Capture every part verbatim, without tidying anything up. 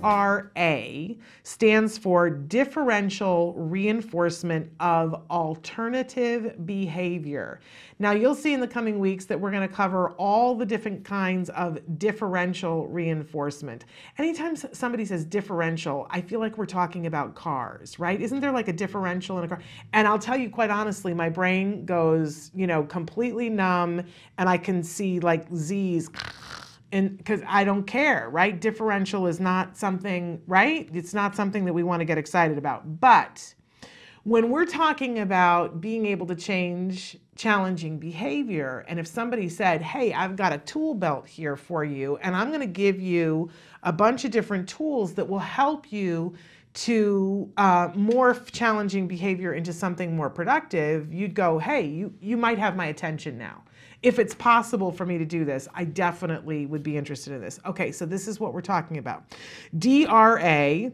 D R A stands for Differential Reinforcement of Alternative Behavior. Now, you'll see in the coming weeks that we're going to cover all the different kinds of differential reinforcement. Anytime somebody says differential, I feel like we're talking about cars, right? Isn't there like a differential in a car? And I'll tell you quite honestly, my brain goes, you know, completely numb, and I can see like Z's, and because I don't care, right? Differential is not something, right? It's not something that we want to get excited about. But when we're talking about being able to change challenging behavior, and if somebody said, hey, I've got a tool belt here for you, and I'm going to give you a bunch of different tools that will help you to uh, morph challenging behavior into something more productive, you'd go, hey, you, you might have my attention now. If it's possible for me to do this, I definitely would be interested in this. Okay, so this is what we're talking about. D R A,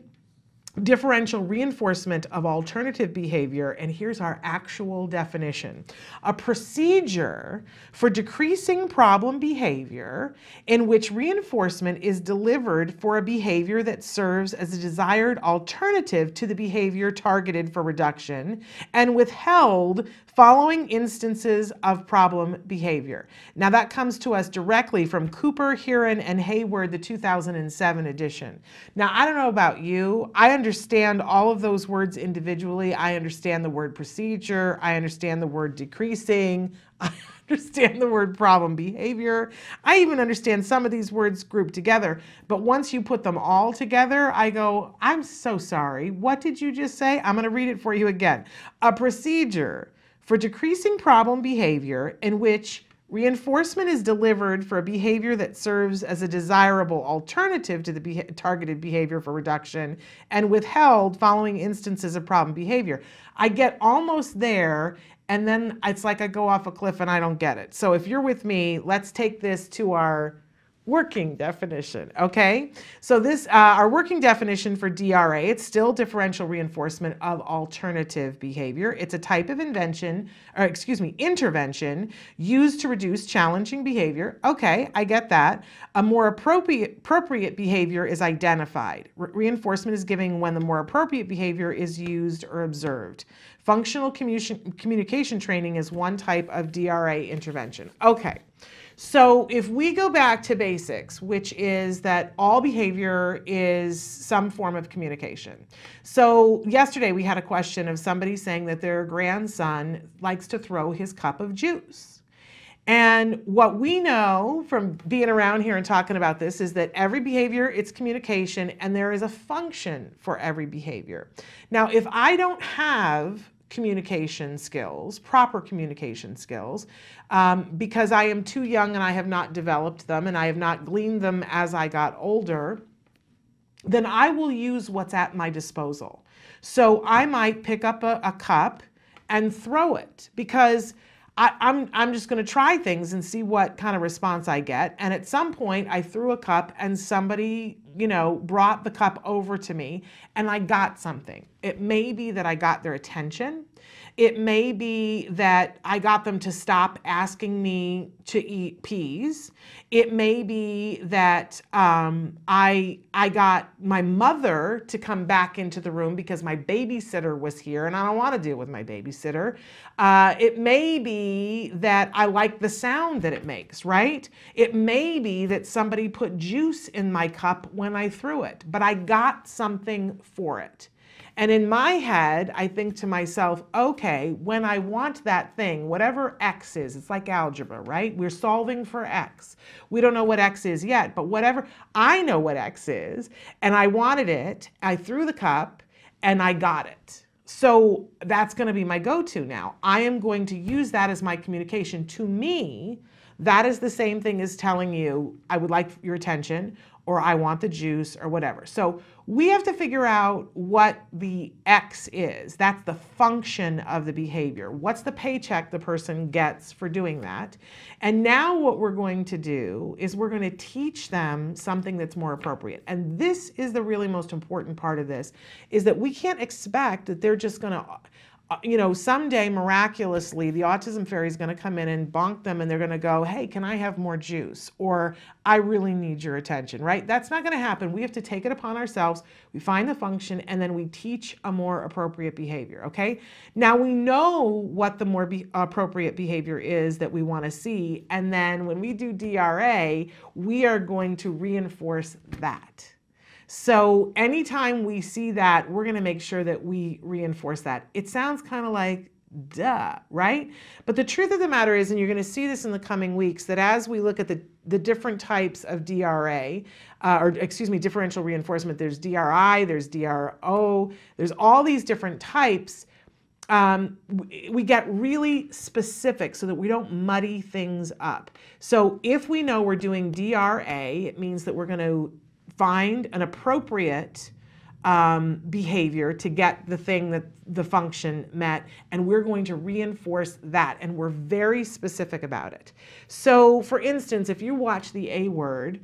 Differential Reinforcement of Alternative Behavior, and here's our actual definition. A procedure for decreasing problem behavior in which reinforcement is delivered for a behavior that serves as a desired alternative to the behavior targeted for reduction and withheld following instances of problem behavior. Now that comes to us directly from Cooper, Heron, and Hayward, the two thousand seven edition. Now I don't know about you, I understand understand all of those words individually. I understand the word procedure. I understand the word decreasing. I understand the word problem behavior. I even understand some of these words grouped together. But once you put them all together, I go, I'm so sorry. What did you just say? I'm going to read it for you again. A procedure for decreasing problem behavior in which reinforcement is delivered for a behavior that serves as a desirable alternative to the be- targeted behavior for reduction and withheld following instances of problem behavior. I get almost there, and then it's like I go off a cliff and I don't get it. So if you're with me, let's take this to our working definition, okay? So this, uh, our working definition for D R A, it's still differential reinforcement of alternative behavior. It's a type of invention, or excuse me, intervention used to reduce challenging behavior. Okay, I get that. A more appropriate, appropriate behavior is identified. Re- reinforcement is given when the more appropriate behavior is used or observed. Functional commu- communication training is one type of D R A intervention. Okay. So if we go back to basics, which is that all behavior is some form of communication. So yesterday we had a question of somebody saying that their grandson likes to throw his cup of juice. And what we know from being around here and talking about this is that every behavior, it's communication, and there is a function for every behavior. Now, if I don't have communication skills, proper communication skills, um, because I am too young and I have not developed them and I have not gleaned them as I got older, then I will use what's at my disposal. So I might pick up a, a cup and throw it because I, I'm, I'm just going to try things and see what kind of response I get. And at some point I threw a cup and somebody, you know, brought the cup over to me and I got something. It may be that I got their attention. It may be that I got them to stop asking me to eat peas. It may be that um, I, I got my mother to come back into the room because my babysitter was here and I don't want to deal with my babysitter. Uh, it may be that I like the sound that it makes, right? It may be that somebody put juice in my cup when I threw it, but I got something for it. And in my head, I think to myself, okay, when I want that thing, whatever X is, it's like algebra, right? We're solving for X. We don't know what X is yet, but whatever, I know what X is, and I wanted it, I threw the cup, and I got it. So that's going to be my go-to now. I am going to use that as my communication. To me, that is the same thing as telling you, I would like your attention, or I want the juice, or whatever. So we have to figure out what the X is. That's the function of the behavior. What's the paycheck the person gets for doing that? And now what we're going to do is we're going to teach them something that's more appropriate. And this is the really most important part of this, is that we can't expect that they're just going to uh, you know, someday miraculously the autism fairy is going to come in and bonk them and they're going to go, hey, can I have more juice? Or I really need your attention, right? That's not going to happen. We have to take it upon ourselves. We find the function and then we teach a more appropriate behavior, okay? Now we know what the more be appropriate behavior is that we want to see. And then when we do D R A, we are going to reinforce that. So anytime we see that, we're going to make sure that we reinforce that. It sounds kind of like, duh, right? But the truth of the matter is, and you're going to see this in the coming weeks, that as we look at the, the different types of D R A, uh, or excuse me, differential reinforcement, there's D R I, there's D R O, there's all these different types. Um, we get really specific so that we don't muddy things up. So if we know we're doing D R A, it means that we're going to find an appropriate um, behavior to get the thing that the function met, and we're going to reinforce that, and we're very specific about it. So for instance, if you watch the A Word,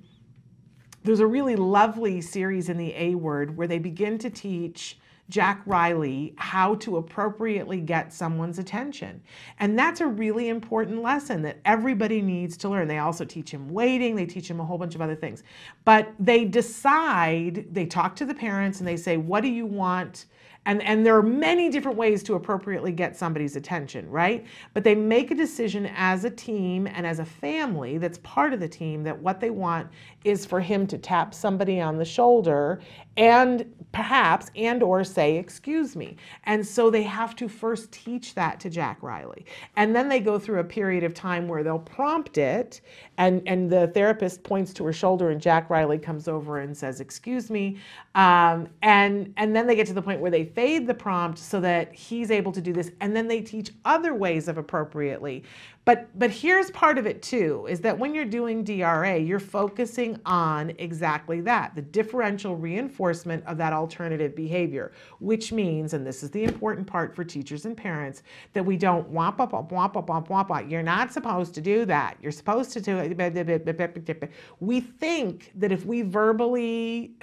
there's a really lovely series in the A Word where they begin to teach Jack Riley how to appropriately get someone's attention. And that's a really important lesson that everybody needs to learn. They also teach him waiting, they teach him a whole bunch of other things. But they decide, they talk to the parents and they say, what do you want? And, and there are many different ways to appropriately get somebody's attention, right? But they make a decision as a team and as a family that's part of the team that what they want is for him to tap somebody on the shoulder and perhaps and or say, excuse me. And so they have to first teach that to Jack Riley. And then they go through a period of time where they'll prompt it and, and the therapist points to her shoulder and Jack Riley comes over and says, excuse me. Um, and, and then they get to the point where they fade the prompt so that he's able to do this, and then they teach other ways of appropriately. But, but here's part of it too, is that when you're doing D R A, you're focusing on exactly that, the differential reinforcement of that alternative behavior, which means, and this is the important part for teachers and parents, that we don't womp up, womp up, womp up, you're not supposed to do that. You're supposed to do it. We think that if we verbally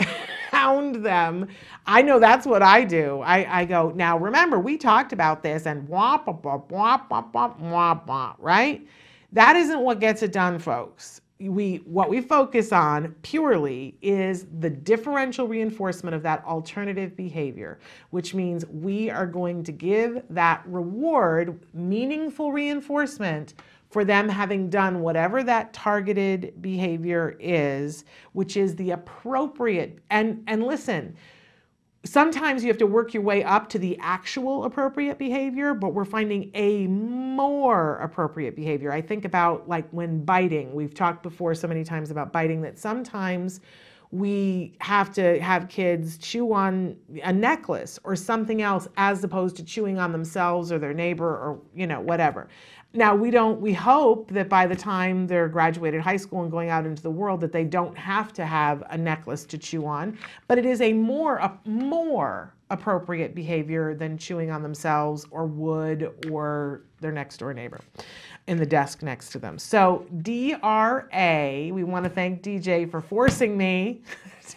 hound them, I know that's what I do. I, I go, now remember, we talked about this and womp, womp, womp, womp, womp, womp, womp. Right? That isn't what gets it done, folks. We, what we focus on purely is the differential reinforcement of that alternative behavior, which means we are going to give that reward, meaningful reinforcement for them having done whatever that targeted behavior is, which is the appropriate, and, and listen, sometimes you have to work your way up to the actual appropriate behavior, but we're finding a more appropriate behavior. I think about like when biting, we've talked before so many times about biting that sometimes we have to have kids chew on a necklace or something else as opposed to chewing on themselves or their neighbor or, you know, whatever. Now we don't, we hope that by the time they're graduated high school and going out into the world that they don't have to have a necklace to chew on, but it is a more, a more appropriate behavior than chewing on themselves or wood or their next door neighbor in the desk next to them. So D R A, we want to thank D J for forcing me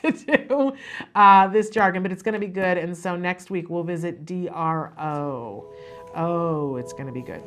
to do uh, this jargon, but it's going to be good. And so next week we'll visit D R O. Oh, it's going to be good.